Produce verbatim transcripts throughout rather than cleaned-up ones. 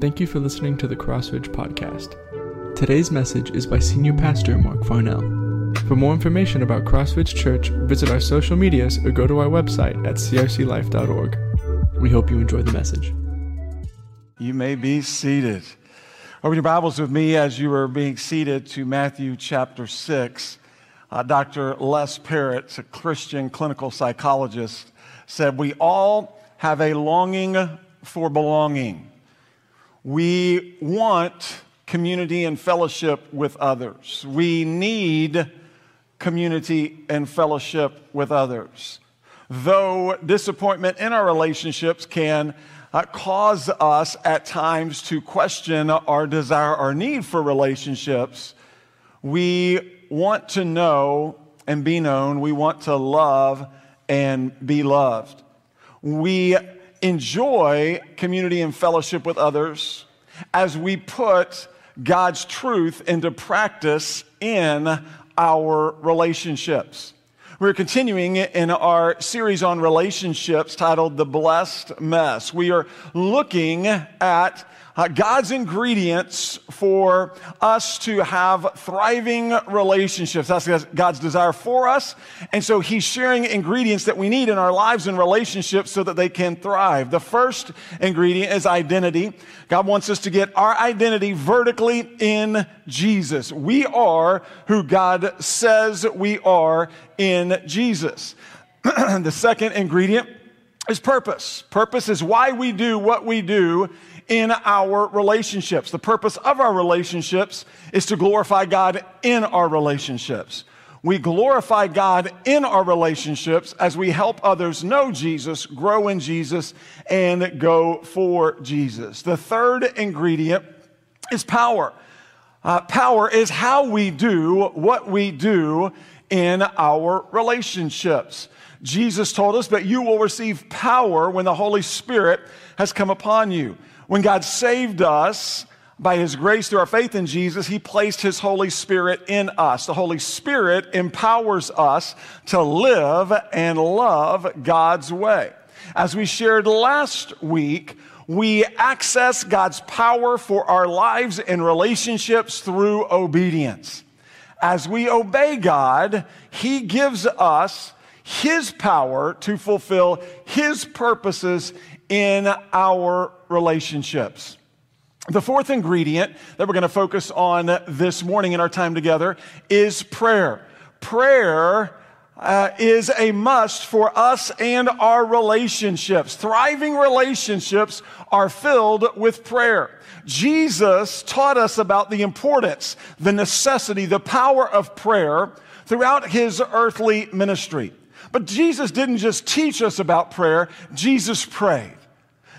Thank you for listening to the Cross Ridge Podcast. Today's message is by Senior Pastor Mark Farnell. For more information about Cross Ridge Church, visit our social medias or go to our website at c r c life dot org. We hope you enjoy the message. You may be seated. Open your Bibles with me as you are being seated to Matthew chapter six. Uh, Doctor Les Parrott, a Christian clinical psychologist, said we all have a longing for belonging. We want community and fellowship with others. We need community and fellowship with others. Though disappointment in our relationships can uh, cause us at times to question our desire, our need for relationships, we want to know and be known. We want to love and be loved. We enjoy community and fellowship with others as we put God's truth into practice in our relationships. We're continuing in our series on relationships titled The Blessed Mess. We are looking at uh, God's ingredients for us to have thriving relationships. That's God's desire for us. And so he's sharing ingredients that we need in our lives and relationships so that they can thrive. The first ingredient is identity. God wants us to get our identity vertically in Jesus. We are who God says we are in Jesus. The second ingredient is purpose. Purpose is why we do what we do in our relationships. The purpose of our relationships is to glorify God in our relationships. We glorify God in our relationships as we help others know Jesus, grow in Jesus, and go for Jesus. The third ingredient is power. Uh, power is how we do what we do in our relationships. Jesus told us that you will receive power when the Holy Spirit has come upon you. When God saved us by his grace through our faith in Jesus, he placed his Holy Spirit in us. The Holy Spirit empowers us to live and love God's way. As we shared last week, we access God's power for our lives and relationships through obedience. As we obey God, he gives us his power to fulfill his purposes in our relationships. The fourth ingredient that we're going to focus on this morning in our time together is prayer. Prayer uh, is a must for us and our relationships. Thriving relationships are filled with prayer. Jesus taught us about the importance, the necessity, the power of prayer throughout his earthly ministry. But Jesus didn't just teach us about prayer, Jesus prayed.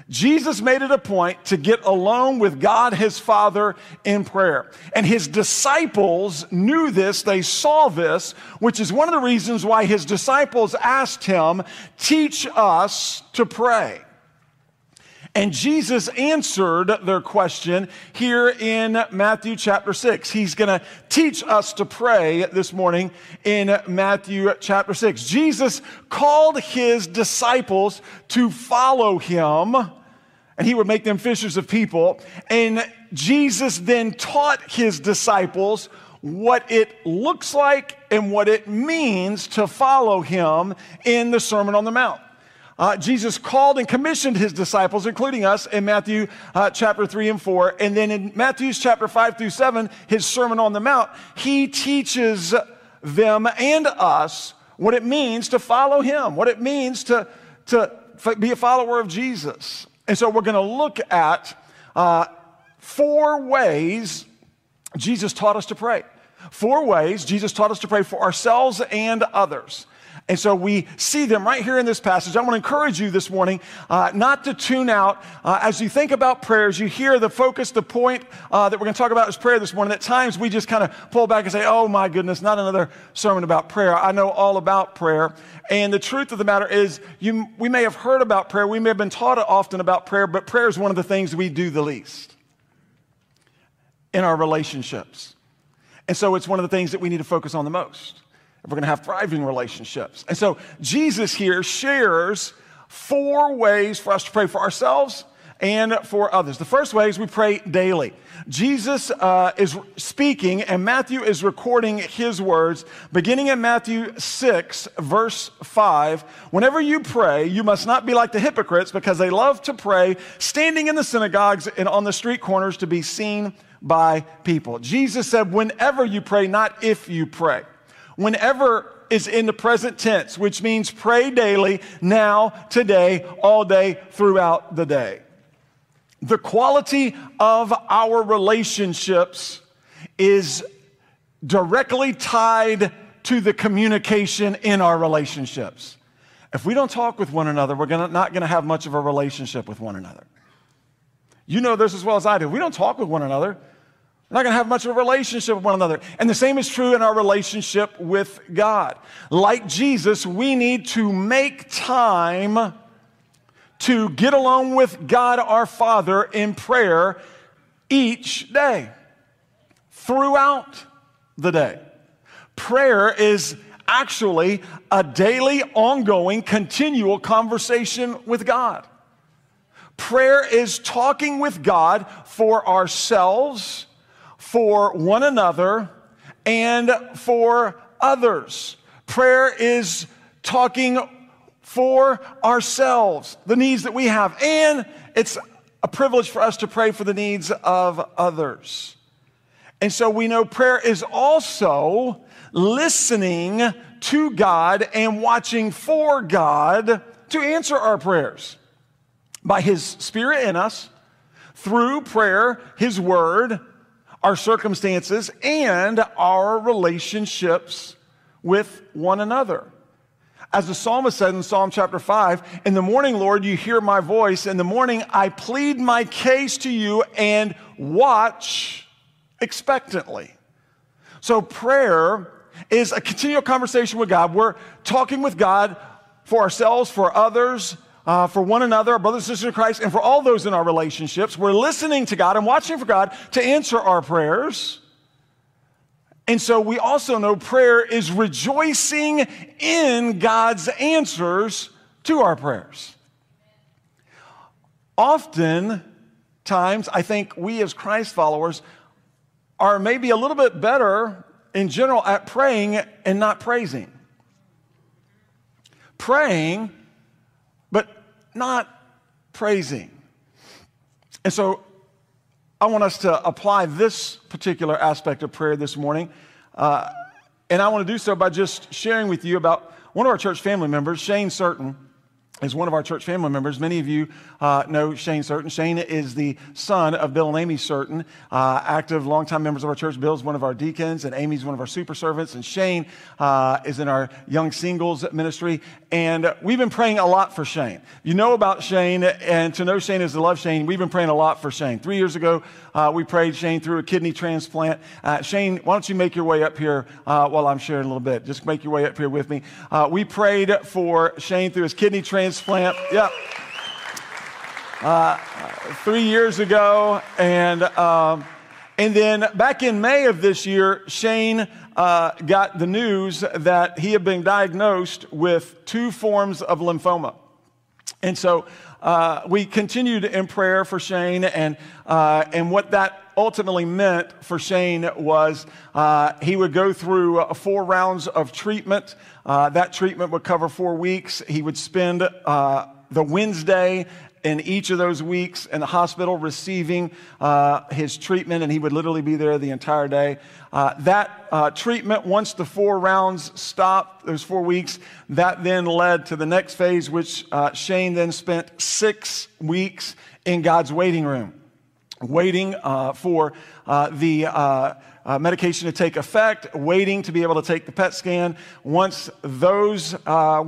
Jesus made it a point to get alone with God, his Father, in prayer. And his disciples knew this, they saw this, which is one of the reasons why his disciples asked him, "Teach us to pray." And Jesus answered their question here in Matthew chapter six. He's going to teach us to pray this morning in Matthew chapter six. Jesus called his disciples to follow him, and he would make them fishers of people. And Jesus then taught his disciples what it looks like and what it means to follow him in the Sermon on the Mount. Uh, Jesus called and commissioned his disciples, including us, in Matthew uh, chapter three and four. And then in Matthew's chapter five through seven, his Sermon on the Mount, he teaches them and us what it means to follow him, what it means to, to be a follower of Jesus. And so we're going to look at uh, four ways Jesus taught us to pray. Four ways Jesus taught us to pray for ourselves and others. And so we see them right here in this passage. I want to encourage you this morning uh, not to tune out. Uh, as you think about prayers, you hear the focus, the point uh, that we're going to talk about is prayer this morning. At times we just kind of pull back and say, oh my goodness, not another sermon about prayer. I know all about prayer. And the truth of the matter is you, we may have heard about prayer. We may have been taught often about prayer, but prayer is one of the things we do the least in our relationships. And so it's one of the things that we need to focus on the most. We're going to have thriving relationships. And so Jesus here shares four ways for us to pray for ourselves and for others. The first way is we pray daily. Jesus uh, is speaking, and Matthew is recording his words, beginning in Matthew six, verse five. Whenever you pray, you must not be like the hypocrites, because they love to pray, standing in the synagogues and on the street corners to be seen by people. Jesus said, whenever you pray, not if you pray. Whenever is in the present tense, which means pray daily, now, today, all day, throughout the day. The quality of our relationships is directly tied to the communication in our relationships. If we don't talk with one another, we're gonna, not going to have much of a relationship with one another. You know this as well as I do. If we don't talk with one another, we're not going to have much of a relationship with one another. And the same is true in our relationship with God. Like Jesus, we need to make time to get along with God our Father in prayer each day, throughout the day. Prayer is actually a daily, ongoing, continual conversation with God. Prayer is talking with God for ourselves, for one another, and for others. Prayer is talking for ourselves, the needs that we have, and it's a privilege for us to pray for the needs of others. And so we know prayer is also listening to God and watching for God to answer our prayers by His Spirit in us, through prayer, His Word, our circumstances, and our relationships with one another. As the psalmist said in Psalm chapter five, in the morning, Lord, you hear my voice. In the morning, I plead my case to you and watch expectantly. So prayer is a continual conversation with God. We're talking with God for ourselves, for others, Uh, for one another, our brothers and sisters in Christ, and for all those in our relationships. We're listening to God and watching for God to answer our prayers. And so we also know prayer is rejoicing in God's answers to our prayers. Oftentimes, I think we as Christ followers are maybe a little bit better in general at praying and not praising. Praying, but not praising. And so I want us to apply this particular aspect of prayer this morning. Uh, and I want to do so by just sharing with you about one of our church family members. Shane Certain is one of our church family members. Many of you uh, know Shane Certain. Shane is the son of Bill and Amy Certain, uh, active, longtime members of our church. Bill's one of our deacons, and Amy's one of our super servants, and Shane uh, is in our young singles ministry. And we've been praying a lot for Shane. You know about Shane, and to know Shane is to love Shane. We've been praying a lot for Shane. Three years ago, uh, we prayed Shane through a kidney transplant. Uh, Shane, why don't you make your way up here uh, while I'm sharing a little bit? Just make your way up here with me. Uh, we prayed for Shane through his kidney transplant. Yep. Uh, three years ago, and um, and then back in May of this year, Shane Uh, got the news that he had been diagnosed with two forms of lymphoma. And so uh, we continued in prayer for Shane, and, uh, and what that ultimately meant for Shane was uh, he would go through uh, four rounds of treatment. Uh, that treatment would cover four weeks. He would spend uh, the Wednesday in each of those weeks in the hospital receiving uh, his treatment, and he would literally be there the entire day. Uh, that uh, treatment, once the four rounds stopped, those four weeks, that then led to the next phase, which uh, Shane then spent six weeks in God's waiting room, waiting uh, for uh, the uh, uh, medication to take effect, waiting to be able to take the P E T scan. Once those uh,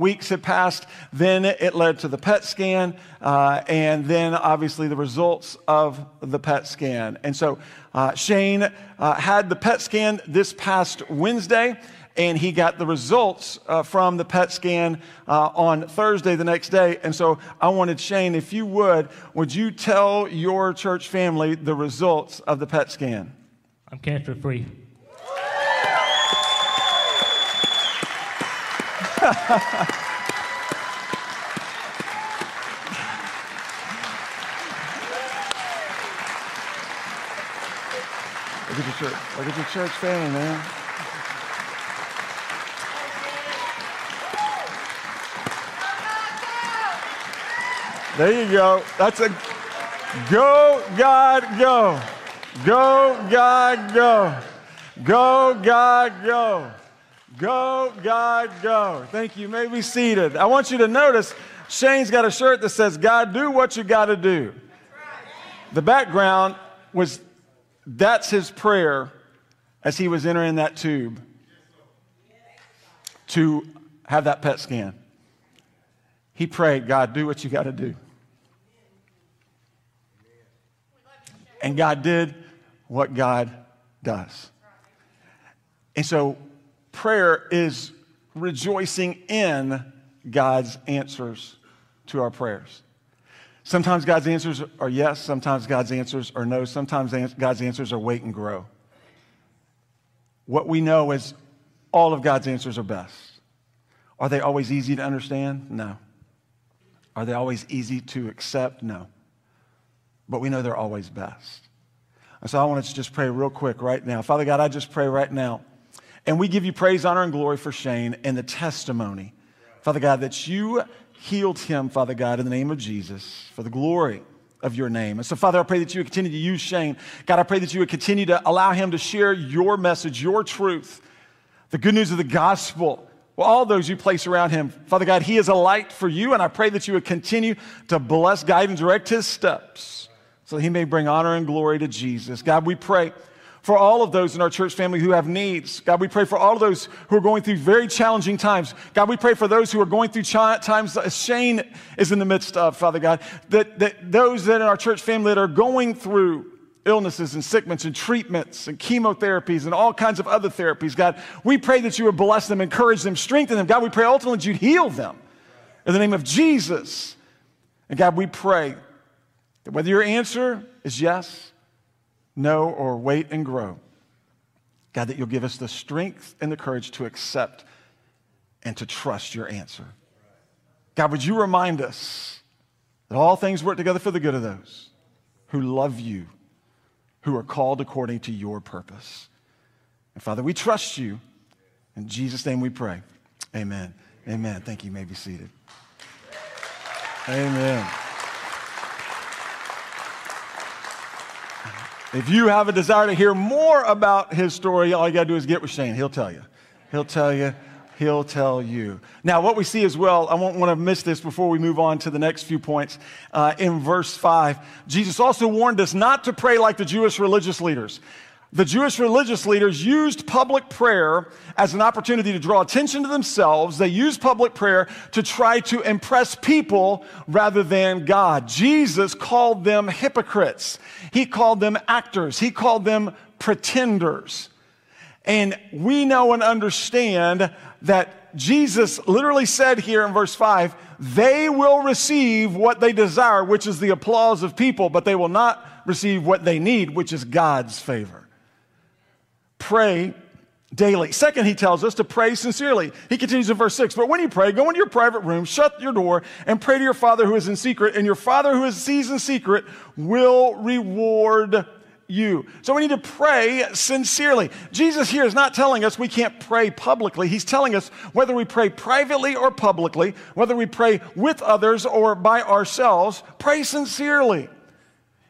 weeks had passed, then it led to the P E T scan, uh, and then obviously the results of the P E T scan. And so uh, Shane uh, had the P E T scan this past Wednesday, and he got the results uh, from the P E T scan uh, on Thursday the next day. And so I wanted, Shane, if you would, would you tell your church family the results of the P E T scan? I'm cancer free. Look at your church. Look at your church family, man. There you go. That's a go, God, go. Go, God, go. Go, God, go. Go, God, go. Thank you. You may be seated. I want you to notice Shane's got a shirt that says, God, do what you got to do. The background was that's his prayer as he was entering that tube to have that PET scan. He prayed, God, do what you got to do. And God did what God does. And so prayer is rejoicing in God's answers to our prayers. Sometimes God's answers are yes. Sometimes God's answers are no. Sometimes God's answers are wait and grow. What we know is all of God's answers are best. Are they always easy to understand? No. Are they always easy to accept? No. But we know they're always best. And so I want us to just pray real quick right now. Father God, I just pray right now. And we give you praise, honor, and glory for Shane and the testimony, Father God, that you healed him, Father God, in the name of Jesus, for the glory of your name. And so, Father, I pray that you would continue to use Shane. God, I pray that you would continue to allow him to share your message, your truth, the good news of the gospel, well, all those you place around him. Father God, he is a light for you, and I pray that you would continue to bless, guide, and direct his steps so that he may bring honor and glory to Jesus. God, we pray for all of those in our church family who have needs. God, we pray for all of those who are going through very challenging times. God, we pray for those who are going through times that Shane is in the midst of, Father God, that, that those that in our church family that are going through illnesses and sickness and treatments and chemotherapies and all kinds of other therapies, God, we pray that you would bless them, encourage them, strengthen them. God, we pray ultimately that you'd heal them in the name of Jesus. And God, we pray that whether your answer is yes, no, or wait and grow, God, that you'll give us the strength and the courage to accept and to trust your answer. God, would you remind us that all things work together for the good of those who love you, who are called according to your purpose. And Father, we trust you. In Jesus' name we pray. Amen. Amen. Thank you. You may be seated. Amen. If you have a desire to hear more about his story, all you got to do is get with Shane. He'll tell you. He'll tell you. He'll tell you. Now, what we see as well, I won't want to miss this before we move on to the next few points. Uh, in verse five, Jesus also warned us not to pray like the Jewish religious leaders. The Jewish religious leaders used public prayer as an opportunity to draw attention to themselves. They used public prayer to try to impress people rather than God. Jesus called them hypocrites. He called them actors. He called them pretenders. And we know and understand that Jesus literally said here in verse five, they will receive what they desire, which is the applause of people, but they will not receive what they need, which is God's favor. Pray daily. Second, he tells us to pray sincerely. He continues in verse six, but when you pray, go into your private room, shut your door, and pray to your Father who is in secret, and your Father who sees in secret will reward you. So we need to pray sincerely. Jesus here is not telling us we can't pray publicly. He's telling us whether we pray privately or publicly, whether we pray with others or by ourselves, pray sincerely.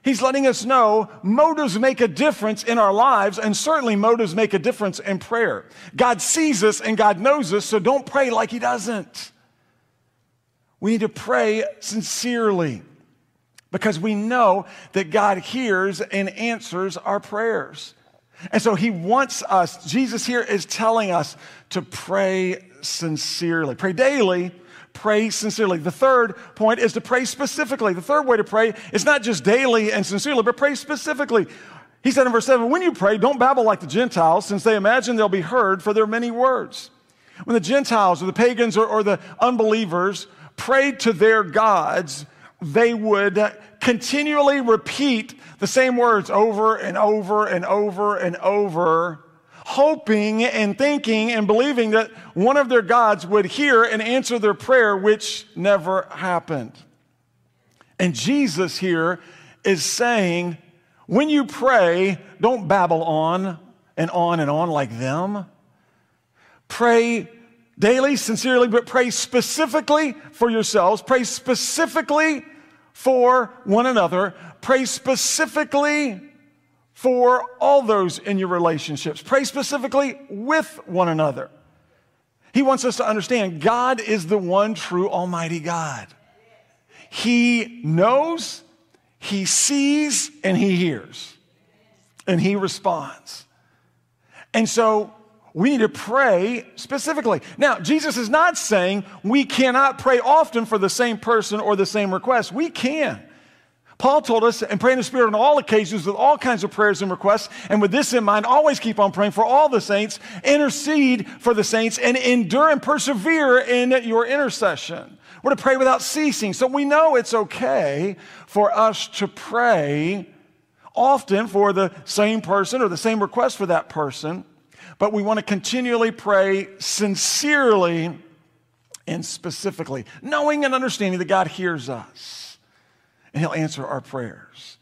He's letting us know motives make a difference in our lives, and certainly motives make a difference in prayer. God sees us and God knows us, so don't pray like he doesn't. We need to pray sincerely because we know that God hears and answers our prayers. And so he wants us, Jesus here is telling us to pray sincerely. Pray daily. Pray sincerely. The third point is to pray specifically. The third way to pray is not just daily and sincerely, but pray specifically. He said in verse seven, when you pray, don't babble like the Gentiles, since they imagine they'll be heard for their many words. When the Gentiles or the pagans or, or the unbelievers prayed to their gods, they would continually repeat the same words over and over and over and over, hoping and thinking and believing that one of their gods would hear and answer their prayer, which never happened. And Jesus here is saying, When you pray, don't babble on and on and on like them. Pray daily, sincerely, but pray specifically for yourselves. Pray specifically for one another. Pray specifically for all those in your relationships. Pray specifically with one another. He wants us to understand God is the one true Almighty God. He knows, He sees, and He hears, and He responds. And so we need to pray specifically. Now, Jesus is not saying we cannot pray often for the same person or the same request. We can. Paul told us, and pray in the Spirit on all occasions with all kinds of prayers and requests, and with this in mind, always keep on praying for all the saints, intercede for the saints, and endure and persevere in your intercession. We're to pray without ceasing. So we know it's okay for us to pray often for the same person or the same request for that person, but we want to continually pray sincerely and specifically, knowing and understanding that God hears us. And He'll answer our prayers.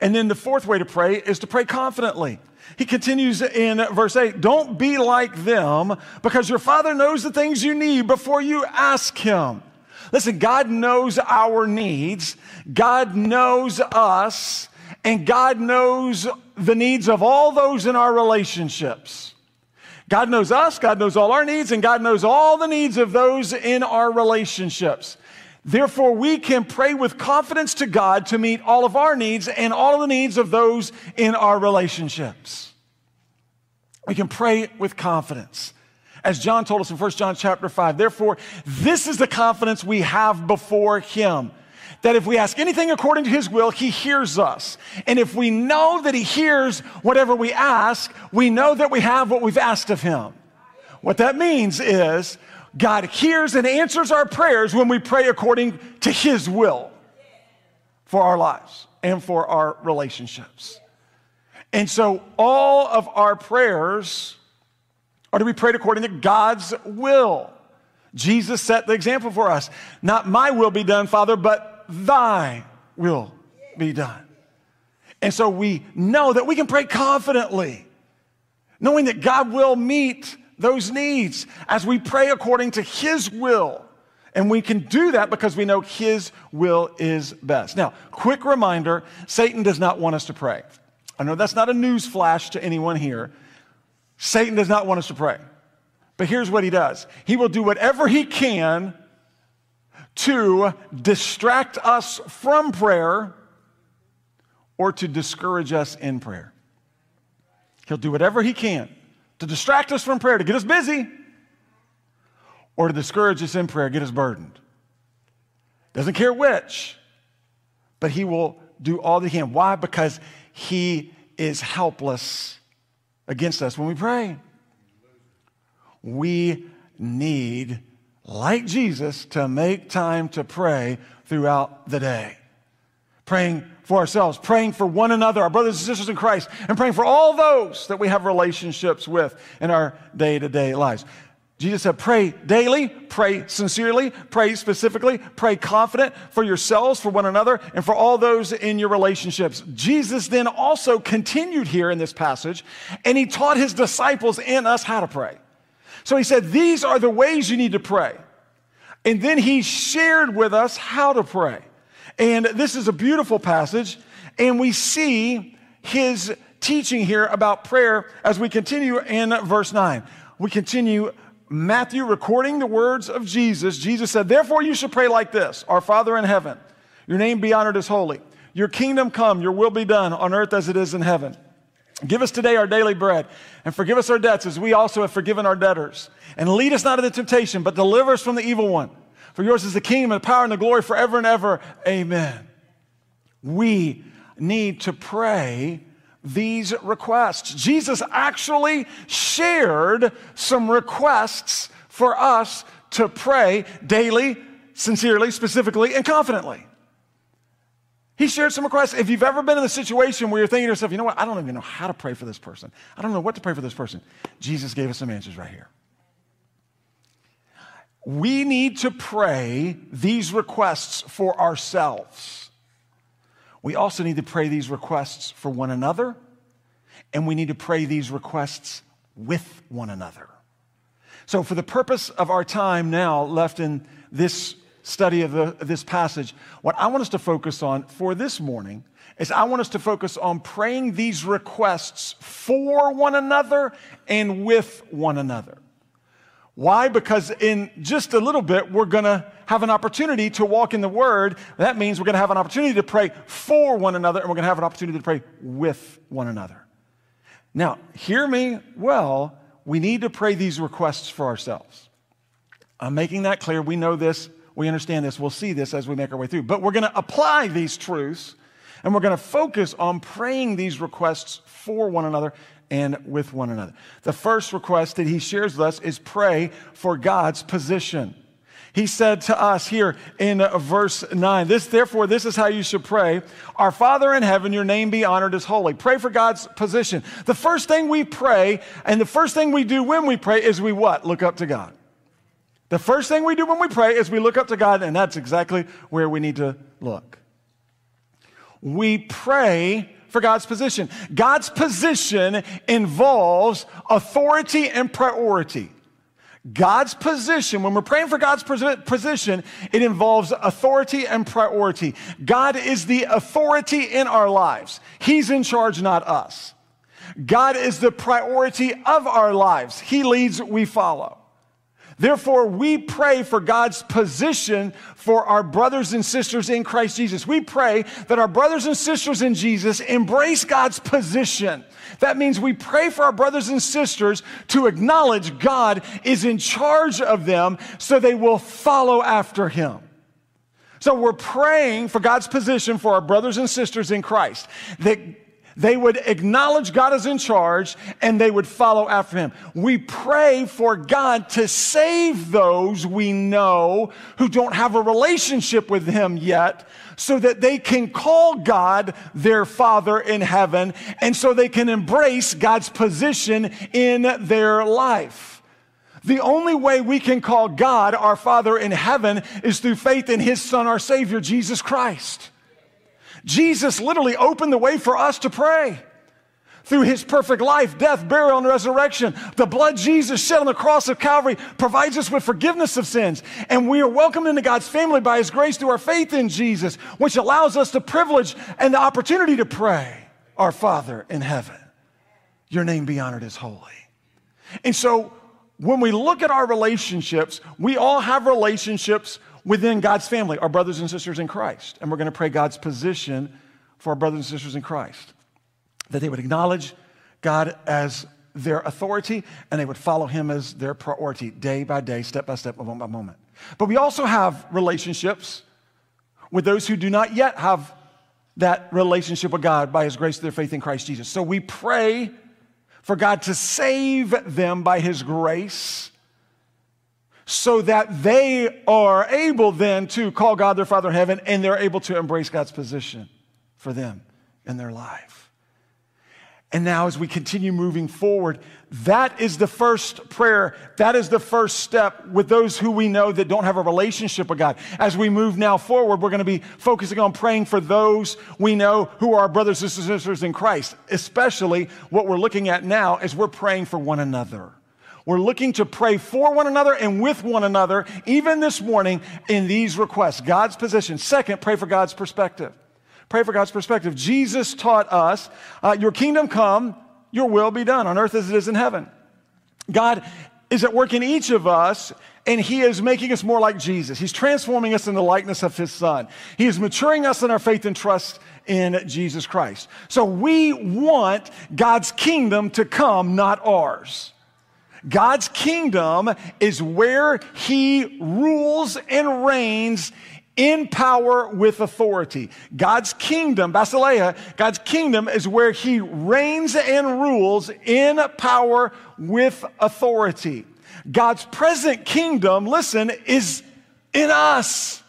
And then the fourth way to pray is to pray confidently. He continues in verse eight, don't be like them, because your Father knows the things you need before you ask Him. Listen, God knows our needs. God knows us. And God knows the needs of all those in our relationships. God knows us. God knows all our needs. And God knows all the needs of those in our relationships. Therefore, we can pray with confidence to God to meet all of our needs and all of the needs of those in our relationships. We can pray with confidence. As John told us in First John chapter five, therefore, this is the confidence we have before Him, that if we ask anything according to His will, He hears us. And if we know that He hears whatever we ask, we know that we have what we've asked of Him. What that means is, God hears and answers our prayers when we pray according to His will for our lives and for our relationships. And so all of our prayers are to be prayed according to God's will. Jesus set the example for us. Not my will be done, Father, but thy will be done. And so we know that we can pray confidently, knowing that God will meet those needs as we pray according to His will. And we can do that because we know His will is best. Now, quick reminder, Satan does not want us to pray. I know that's not a news flash to anyone here. Satan does not want us to pray. But here's what he does. He will do whatever he can to distract us from prayer or to discourage us in prayer. He'll do whatever he can to distract us from prayer, to get us busy, or to discourage us in prayer, get us burdened. Doesn't care which, but he will do all that he can. Why? Because he is helpless against us when we pray. We need, like Jesus, to make time to pray throughout the day. Praying for ourselves, praying for one another, our brothers and sisters in Christ, and praying for all those that we have relationships with in our day-to-day lives. Jesus said, pray daily, pray sincerely, pray specifically, pray confident for yourselves, for one another, and for all those in your relationships. Jesus then also continued here in this passage, and He taught His disciples and us how to pray. So He said, these are the ways you need to pray. And then He shared with us how to pray. And this is a beautiful passage, and we see His teaching here about prayer as we continue in verse nine. We continue Matthew recording the words of Jesus. Jesus said, therefore you should pray like this, our Father in heaven, your name be honored as holy. Your kingdom come, your will be done on earth as it is in heaven. Give us today our daily bread, and forgive us our debts as we also have forgiven our debtors. And lead us not into temptation, but deliver us from the evil one. For yours is the kingdom and the power and the glory forever and ever. Amen. We need to pray these requests. Jesus actually shared some requests for us to pray daily, sincerely, specifically, and confidently. He shared some requests. If you've ever been in a situation where you're thinking to yourself, you know what, I don't even know how to pray for this person. I don't know what to pray for this person. Jesus gave us some answers right here. We need to pray these requests for ourselves. We also need to pray these requests for one another, and we need to pray these requests with one another. So for the purpose of our time now left in this study of, the, of this passage, what I want us to focus on for this morning is I want us to focus on praying these requests for one another and with one another. Why? Because in just a little bit, we're going to have an opportunity to walk in the Word. That means we're going to have an opportunity to pray for one another, and we're going to have an opportunity to pray with one another. Now, hear me well, we need to pray these requests for ourselves. I'm making that clear. We know this. We understand this. We'll see this as we make our way through. But we're going to apply these truths, and we're going to focus on praying these requests for one another and with one another. The first request that he shares with us is pray for God's position. He said to us here in verse nine, "This therefore, this is how you should pray. Our Father in heaven, your name be honored as holy." Pray for God's position. The first thing we pray and the first thing we do when we pray is we what? Look up to God. The first thing we do when we pray is we look up to God, and that's exactly where we need to look. We pray for God's position. God's position involves authority and priority. God's position, when we're praying for God's position, it involves authority and priority. God is the authority in our lives. He's in charge, not us. God is the priority of our lives. He leads, we follow. Therefore, we pray for God's position for our brothers and sisters in Christ Jesus. We pray that our brothers and sisters in Jesus embrace God's position. That means we pray for our brothers and sisters to acknowledge God is in charge of them so they will follow after him. So we're praying for God's position for our brothers and sisters in Christ, that they would acknowledge God is in charge, and they would follow after him. We pray for God to save those we know who don't have a relationship with him yet, so that they can call God their Father in heaven, and so they can embrace God's position in their life. The only way we can call God our Father in heaven is through faith in his Son, our Savior, Jesus Christ. Jesus literally opened the way for us to pray through his perfect life, death, burial, and resurrection. The blood Jesus shed on the cross of Calvary provides us with forgiveness of sins, and we are welcomed into God's family by his grace through our faith in Jesus, which allows us the privilege and the opportunity to pray, "Our Father in heaven, your name be honored as holy." And so when we look at our relationships, we all have relationships within God's family, our brothers and sisters in Christ. And we're going to pray God's position for our brothers and sisters in Christ, that they would acknowledge God as their authority and they would follow him as their priority day by day, step by step, moment by moment. But we also have relationships with those who do not yet have that relationship with God by his grace through their faith in Christ Jesus. So we pray for God to save them by his grace, so that they are able then to call God their Father in heaven, and they're able to embrace God's position for them in their life. And now as we continue moving forward, that is the first prayer. That is the first step with those who we know that don't have a relationship with God. As we move now forward, we're going to be focusing on praying for those we know who are our brothers and sisters in Christ. Especially what we're looking at now is we're praying for one another. We're looking to pray for one another and with one another, even this morning, in these requests. God's position. Second, pray for God's perspective. Pray for God's perspective. Jesus taught us, uh, your kingdom come, your will be done on earth as it is in heaven. God is at work in each of us, and he is making us more like Jesus. He's transforming us in the likeness of his Son. He is maturing us in our faith and trust in Jesus Christ. So we want God's kingdom to come, not ours. God's kingdom is where he rules and reigns in power with authority. God's kingdom, Basileia, God's kingdom is where he reigns and rules in power with authority. God's present kingdom, listen, is in us.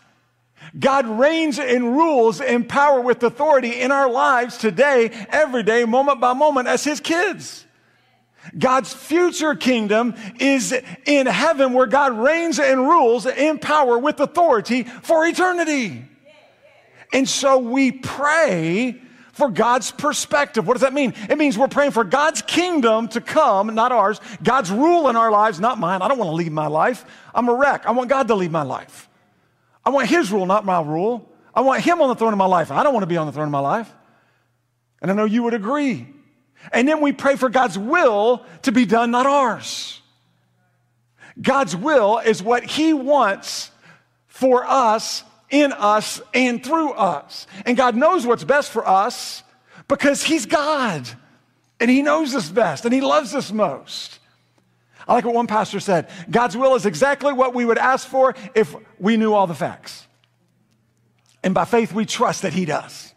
God reigns and rules in power with authority in our lives today, every day, moment by moment, as his kids. God's future kingdom is in heaven, where God reigns and rules in power with authority for eternity. And so we pray for God's perspective. What does that mean? It means we're praying for God's kingdom to come, not ours. God's rule in our lives, not mine. I don't want to lead my life. I'm a wreck. I want God to lead my life. I want His rule, not my rule. I want Him on the throne of my life. I don't want to be on the throne of my life. And I know you would agree. And then we pray for God's will to be done, not ours. God's will is what He wants for us, in us, and through us. And God knows what's best for us because He's God. And He knows us best, and He loves us most. I like what one pastor said. God's will is exactly what we would ask for if we knew all the facts. And by faith, we trust that He does.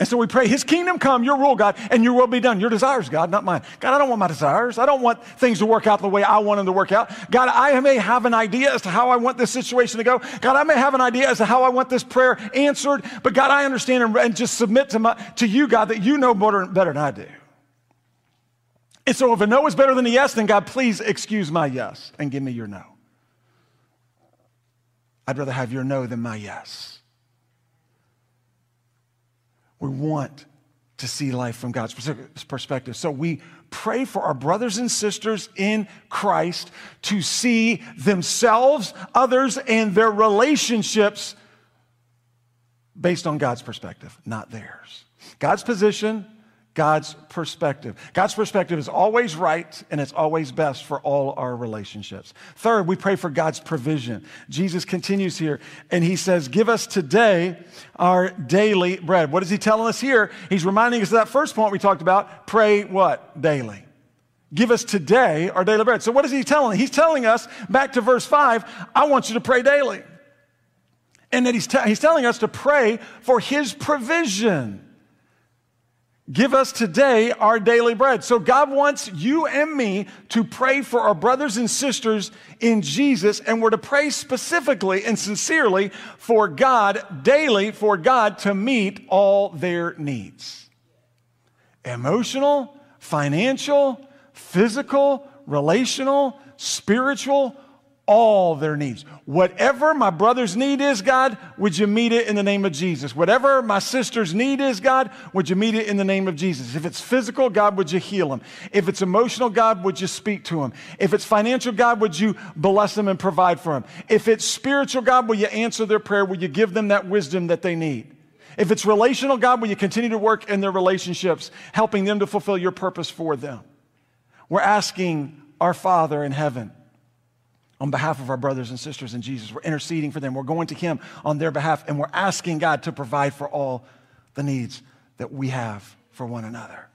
And so we pray, His kingdom come, Your rule, God, and Your will be done. Your desires, God, not mine. God, I don't want my desires. I don't want things to work out the way I want them to work out. God, I may have an idea as to how I want this situation to go. God, I may have an idea as to how I want this prayer answered. But God, I understand and, and just submit to, my, to You, God, that You know better, better than I do. And so if a no is better than a yes, then God, please excuse my yes and give me Your no. I'd rather have Your no than my yes. We want to see life from God's perspective. So we pray for our brothers and sisters in Christ to see themselves, others, and their relationships based on God's perspective, not theirs. God's position, God's perspective. God's perspective is always right, and it's always best for all our relationships. Third, we pray for God's provision. Jesus continues here, and He says, give us today our daily bread. What is He telling us here? He's reminding us of that first point we talked about. Pray what? Daily. Give us today our daily bread. So what is He telling? He's telling us, back to verse five, I want you to pray daily. And that he's, te- he's telling us to pray for His provision. Give us today our daily bread. So God wants you and me to pray for our brothers and sisters in Jesus, and we're to pray specifically and sincerely for God daily, for God to meet all their needs. Emotional, financial, physical, relational, spiritual, all their needs. Whatever my brother's need is, God, would You meet it in the name of Jesus. Whatever my sister's need is, God, would You meet it in the name of Jesus. If it's physical, God, would You heal them. If it's emotional, God, would You speak to them. If it's financial, God, would You bless them and provide for them. If it's spiritual, God, will You answer their prayer? Will You give them that wisdom that they need? If it's relational, God, will You continue to work in their relationships, helping them to fulfill Your purpose for them? We're asking our Father in heaven on behalf of our brothers and sisters in Jesus. We're interceding for them. We're going to Him on their behalf, and we're asking God to provide for all the needs that we have for one another.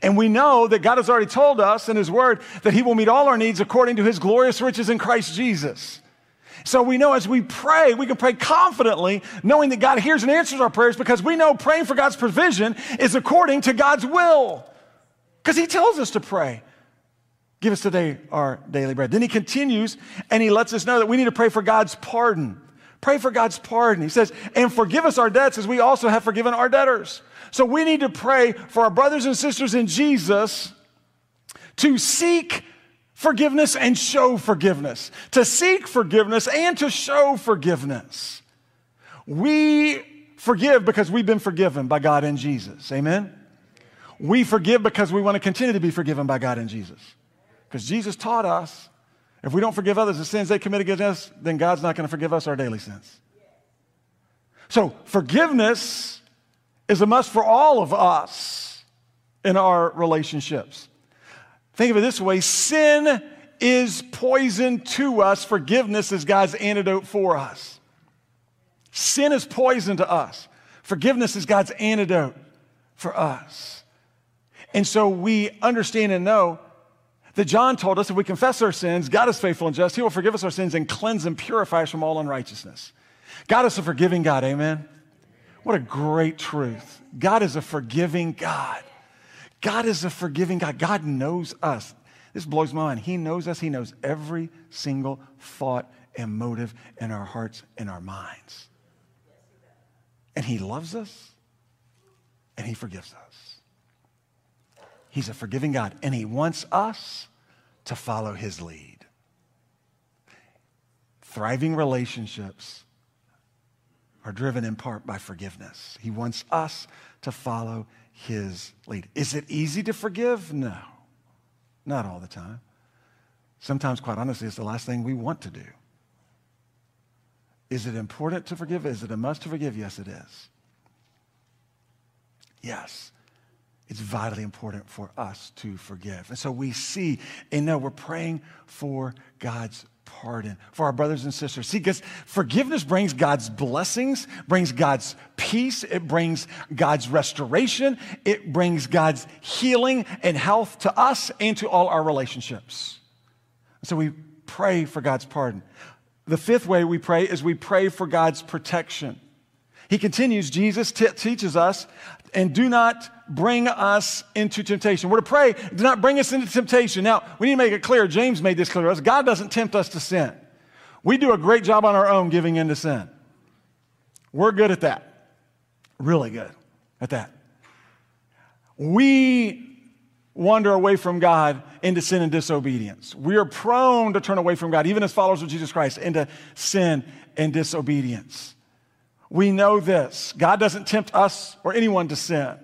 And we know that God has already told us in His word that He will meet all our needs according to His glorious riches in Christ Jesus. So we know as we pray, we can pray confidently, knowing that God hears and answers our prayers, because we know praying for God's provision is according to God's will, because He tells us to pray. Give us today our daily bread. Then He continues, and He lets us know that we need to pray for God's pardon. Pray for God's pardon. He says, and forgive us our debts as we also have forgiven our debtors. So we need to pray for our brothers and sisters in Jesus to seek forgiveness and show forgiveness, to seek forgiveness and to show forgiveness. We forgive because we've been forgiven by God in Jesus. Amen? We forgive because we want to continue to be forgiven by God in Jesus. Because Jesus taught us, if we don't forgive others the sins they commit against us, then God's not going to forgive us our daily sins. So forgiveness is a must for all of us in our relationships. Think of it this way. Sin is poison to us. Forgiveness is God's antidote for us. Sin is poison to us. Forgiveness is God's antidote for us. And so we understand and know that John told us if we confess our sins, God is faithful and just. He will forgive us our sins and cleanse and purify us from all unrighteousness. God is a forgiving God, amen? What a great truth. God is a forgiving God. God is a forgiving God. God knows us. This blows my mind. He knows us. He knows every single thought and motive in our hearts and our minds. And He loves us, and He forgives us. He's a forgiving God, and He wants us to follow His lead. Thriving relationships are driven in part by forgiveness. He wants us to follow his lead. Is it easy to forgive? No, not all the time. Sometimes, quite honestly, it's the last thing we want to do. Is it important to forgive? Is it a must to forgive? Yes, it is. Yes, it's vitally important for us to forgive. And so we see and know we're praying for God's pardon for our brothers and sisters. See, because forgiveness brings God's blessings, brings God's peace, it brings God's restoration, it brings God's healing and health to us and to all our relationships. So we pray for God's pardon. The fifth way we pray is we pray for God's protection. He continues, Jesus t- teaches us, and do not bring us into temptation. We're to pray, do not bring us into temptation. Now, we need to make it clear, James made this clear to us, God doesn't tempt us to sin. We do a great job on our own giving in to sin. We're good at that, really good at that. We wander away from God into sin and disobedience. We are prone to turn away from God, even as followers of Jesus Christ, into sin and disobedience. We know this. God doesn't tempt us or anyone to sin.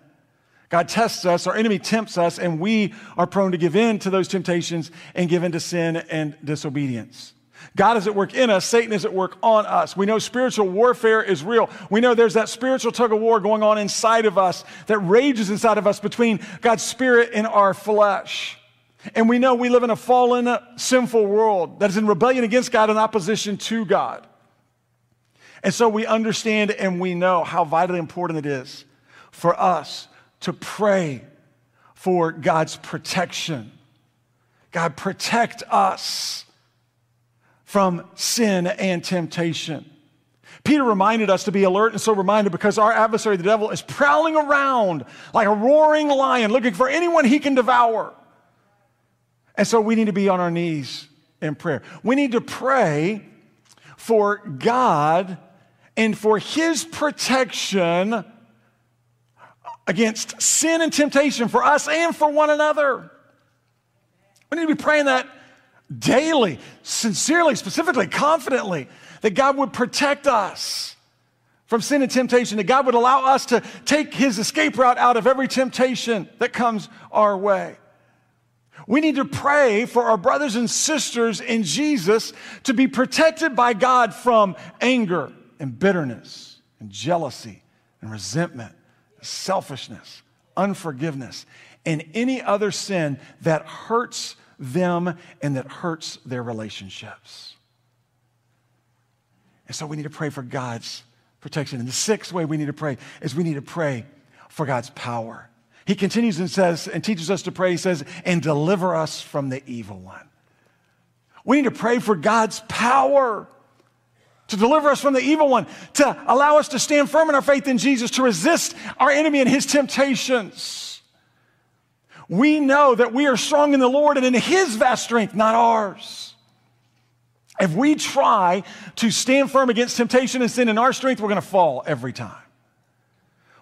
God tests us, our enemy tempts us, and we are prone to give in to those temptations and give in to sin and disobedience. God is at work in us. Satan is at work on us. We know spiritual warfare is real. We know there's that spiritual tug of war going on inside of us that rages inside of us between God's spirit and our flesh. And we know we live in a fallen, sinful world that is in rebellion against God and opposition to God. And so we understand and we know how vitally important it is for us to pray for God's protection. God, protect us from sin and temptation. Peter reminded us to be alert and sober-minded because our adversary, the devil, is prowling around like a roaring lion looking for anyone he can devour. And so we need to be on our knees in prayer. We need to pray for God and for his protection against sin and temptation for us and for one another. We need to be praying that daily, sincerely, specifically, confidently, that God would protect us from sin and temptation, that God would allow us to take his escape route out of every temptation that comes our way. We need to pray for our brothers and sisters in Jesus to be protected by God from anger and bitterness and jealousy and resentment, selfishness, unforgiveness, and any other sin that hurts them and that hurts their relationships. And so we need to pray for God's protection. And the sixth way we need to pray is we need to pray for God's power. He continues and says, and teaches us to pray, he says, and deliver us from the evil one. We need to pray for God's power to deliver us from the evil one, to allow us to stand firm in our faith in Jesus, to resist our enemy and his temptations. We know that we are strong in the Lord and in his vast strength, not ours. If we try to stand firm against temptation and sin in our strength, we're going to fall every time.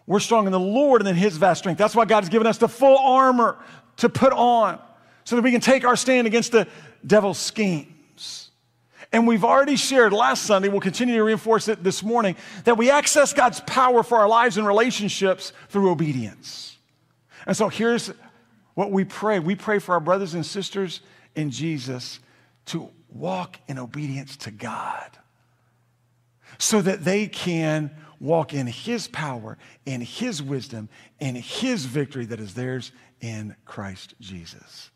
We're strong in the Lord and in his vast strength. That's why God has given us the full armor to put on so that we can take our stand against the devil's schemes. And we've already shared last Sunday, we'll continue to reinforce it this morning, that we access God's power for our lives and relationships through obedience. And so here's what we pray. We pray for our brothers and sisters in Jesus to walk in obedience to God so that they can walk in his power, in his wisdom, in his victory that is theirs in Christ Jesus.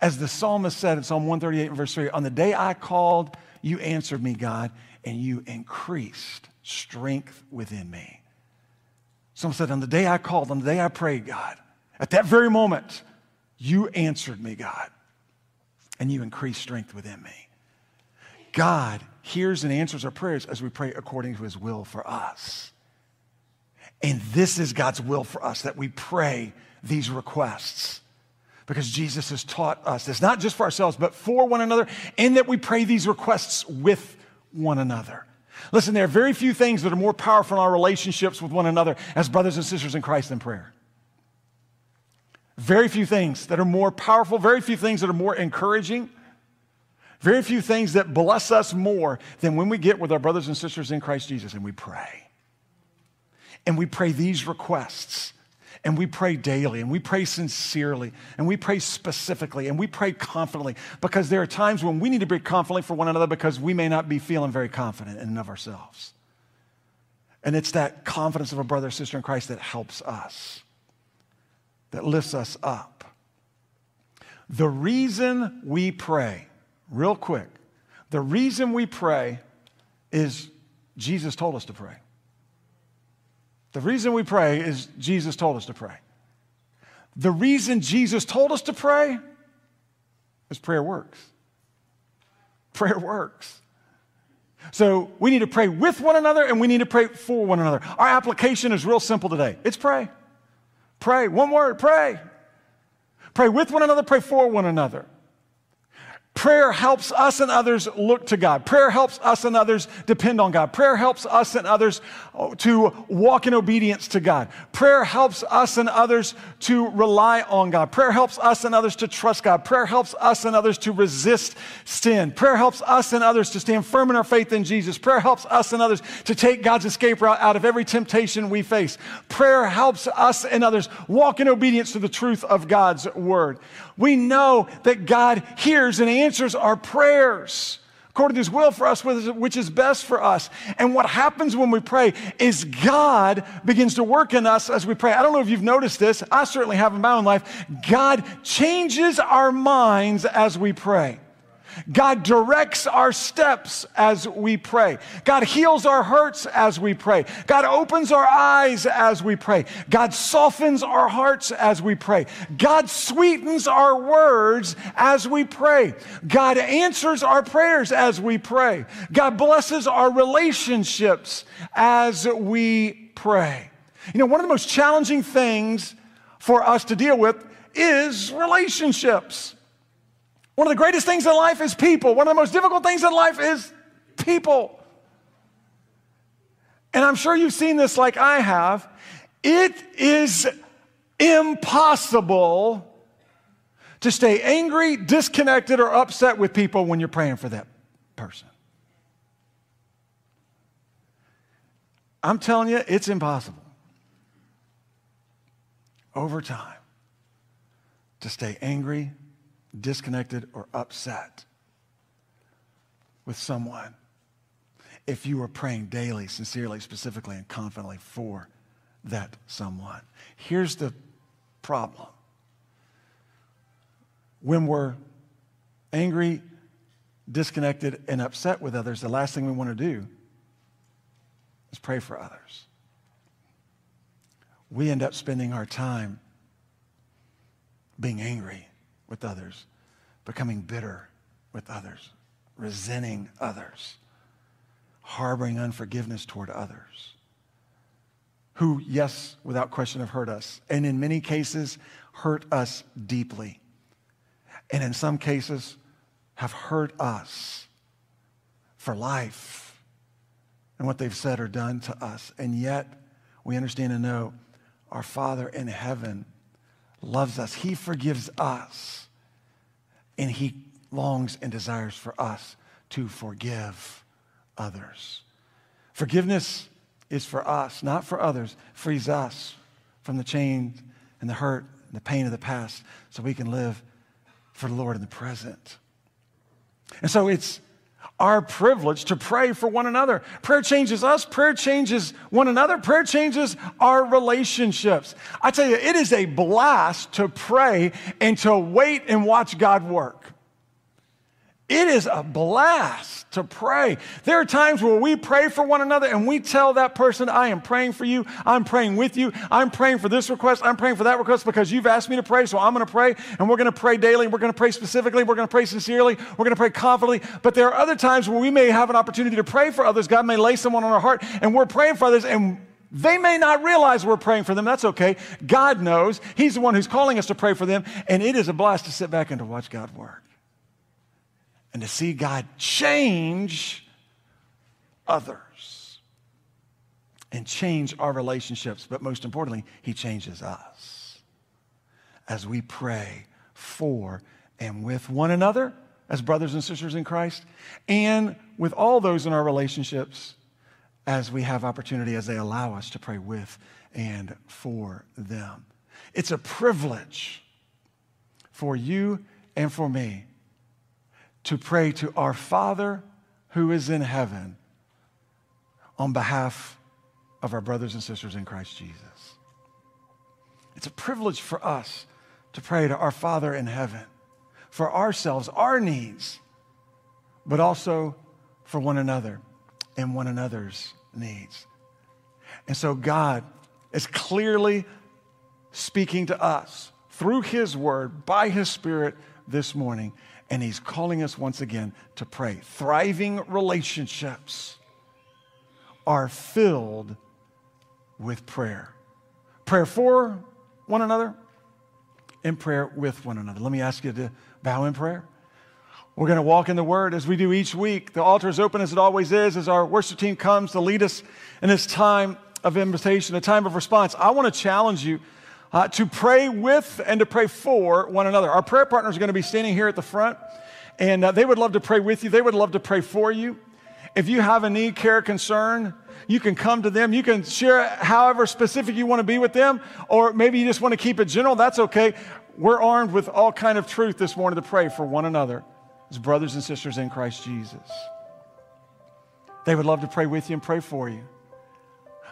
As the psalmist said in Psalm one thirty-eight and verse three, on the day I called, you answered me, God, and you increased strength within me. Psalm said, on the day I called, on the day I prayed, God, at that very moment, you answered me, God, and you increased strength within me. God hears and answers our prayers as we pray according to his will for us. And this is God's will for us, that we pray these requests because Jesus has taught us this, not just for ourselves, but for one another, and that we pray these requests with one another. Listen, there are very few things that are more powerful in our relationships with one another as brothers and sisters in Christ than prayer. Very few things that are more powerful, very few things that are more encouraging, Very few things that bless us more than when we get with our brothers and sisters in Christ Jesus and we pray. And we pray these requests. And we pray daily, and we pray sincerely, and we pray specifically, and we pray confidently, because there are times when we need to be confident for one another because we may not be feeling very confident in and of ourselves. And it's that confidence of a brother or sister in Christ that helps us, that lifts us up. The reason we pray, real quick, the reason we pray is Jesus told us to pray. The reason we pray is Jesus told us to pray. The reason Jesus told us to pray is prayer works. Prayer works. So we need to pray with one another and we need to pray for one another. Our application is real simple today. It's pray. Pray. One word, pray. Pray with one another, pray for one another. Prayer helps us and others look to God. Prayer helps us and others depend on God. Prayer helps us and others to walk in obedience to God. Prayer helps us and others to rely on God. Prayer helps us and others to trust God. Prayer helps us and others to resist sin. Prayer helps us and others to stand firm in our faith in Jesus. Prayer helps us and others to take God's escape route out of every temptation we face. Prayer helps us and others walk in obedience to the truth of God's word. We know that God hears and answers. Answers our prayers according to his will for us, which is best for us. And what happens when we pray is God begins to work in us as we pray. I don't know if you've noticed this. I certainly have in my own life. God changes our minds as we pray. God directs our steps as we pray. God heals our hurts as we pray. God opens our eyes as we pray. God softens our hearts as we pray. God sweetens our words as we pray. God answers our prayers as we pray. God blesses our relationships as we pray. You know, one of the most challenging things for us to deal with is relationships. One of the greatest things in life is people. One of the most difficult things in life is people. And I'm sure you've seen this like I have. It is impossible to stay angry, disconnected, or upset with people when you're praying for that person. I'm telling you, it's impossible over time to stay angry, disconnected, or upset with someone if you are praying daily, sincerely, specifically, and confidently for that someone. Here's the problem. When we're angry, disconnected, and upset with others, the last thing we want to do is pray for others. We end up spending our time being angry with others, becoming bitter with others, resenting others, harboring unforgiveness toward others, who, yes, without question have hurt us, and in many cases hurt us deeply, and in some cases have hurt us for life and what they've said or done to us. And yet we understand and know our Father in heaven loves us. He forgives us, and he longs and desires for us to forgive others. Forgiveness is for us, not for others. Frees us from the chain and the hurt and the pain of the past so we can live for the Lord in the present. And so it's our privilege to pray for one another. Prayer changes us. Prayer changes one another. Prayer changes our relationships. I tell you, it is a blast to pray and to wait and watch God work. It is a blast to pray. There are times where we pray for one another and we tell that person, I am praying for you, I'm praying with you, I'm praying for this request, I'm praying for that request because you've asked me to pray, so I'm going to pray, and we're going to pray daily, we're going to pray specifically, we're going to pray sincerely, we're going to pray confidently. But there are other times where we may have an opportunity to pray for others. God may lay someone on our heart and we're praying for others, and they may not realize we're praying for them. That's okay. God knows. He's the one who's calling us to pray for them, and it is a blast to sit back and to watch God work. And to see God change others and change our relationships. But most importantly, he changes us as we pray for and with one another as brothers and sisters in Christ, and with all those in our relationships as we have opportunity, as they allow us to pray with and for them. It's a privilege for you and for me to pray to our Father who is in heaven on behalf of our brothers and sisters in Christ Jesus. It's a privilege for us to pray to our Father in heaven for ourselves, our needs, but also for one another and one another's needs. And so God is clearly speaking to us through His Word, by His Spirit this morning, and He's calling us once again to pray. Thriving relationships are filled with prayer. Prayer for one another and prayer with one another. Let me ask you to bow in prayer. We're going to walk in the Word as we do each week. The altar is open as it always is as our worship team comes to lead us in this time of invitation, a time of response. I want to challenge you uh, to pray with and to pray for one another. Our prayer partners are going to be standing here at the front, and uh, they would love to pray with you. They would love to pray for you. If you have a need, care, concern, you can come to them. You can share however specific you want to be with them, or maybe you just want to keep it general. That's okay. We're armed with all kind of truth this morning to pray for one another as brothers and sisters in Christ Jesus. They would love to pray with you and pray for you.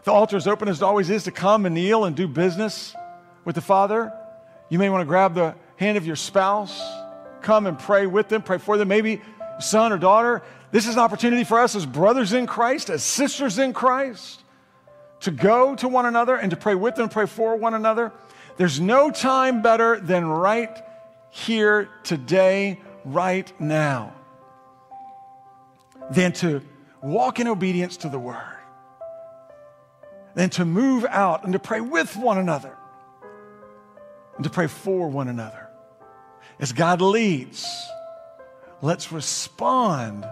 The altar is open as it always is to come and kneel and do business with the Father. You may want to grab the hand of your spouse, come and pray with them, pray for them, maybe son or daughter. This is an opportunity for us as brothers in Christ, as sisters in Christ, to go to one another and to pray with them, pray for one another. There's no time better than right here, today, right now, than to walk in obedience to the Word, than to move out and to pray with one another and to pray for one another. As God leads, let's respond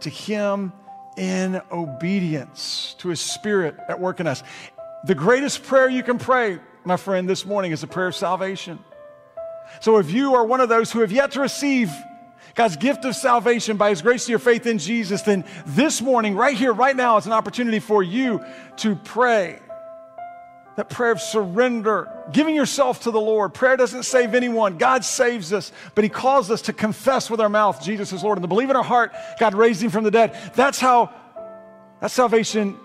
to Him in obedience to His Spirit at work in us. The greatest prayer you can pray, my friend, this morning is a prayer of salvation. So if you are one of those who have yet to receive God's gift of salvation by His grace to your faith in Jesus, then this morning, right here, right now, is an opportunity for you to pray. That prayer of surrender, giving yourself to the Lord. Prayer doesn't save anyone. God saves us, but He calls us to confess with our mouth Jesus is Lord and to believe in our heart God raised Him from the dead. That's how that salvation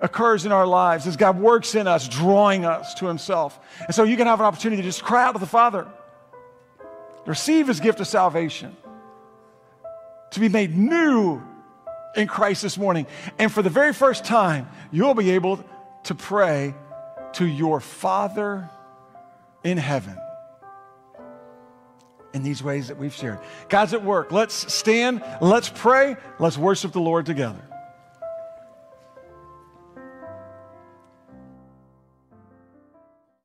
occurs in our lives, as God works in us, drawing us to Himself. And so you can have an opportunity to just cry out to the Father, receive His gift of salvation, to be made new in Christ this morning. And for the very first time, you'll be able to to pray to your Father in heaven in these ways that we've shared. God's at work. Let's stand, let's pray, let's worship the Lord together.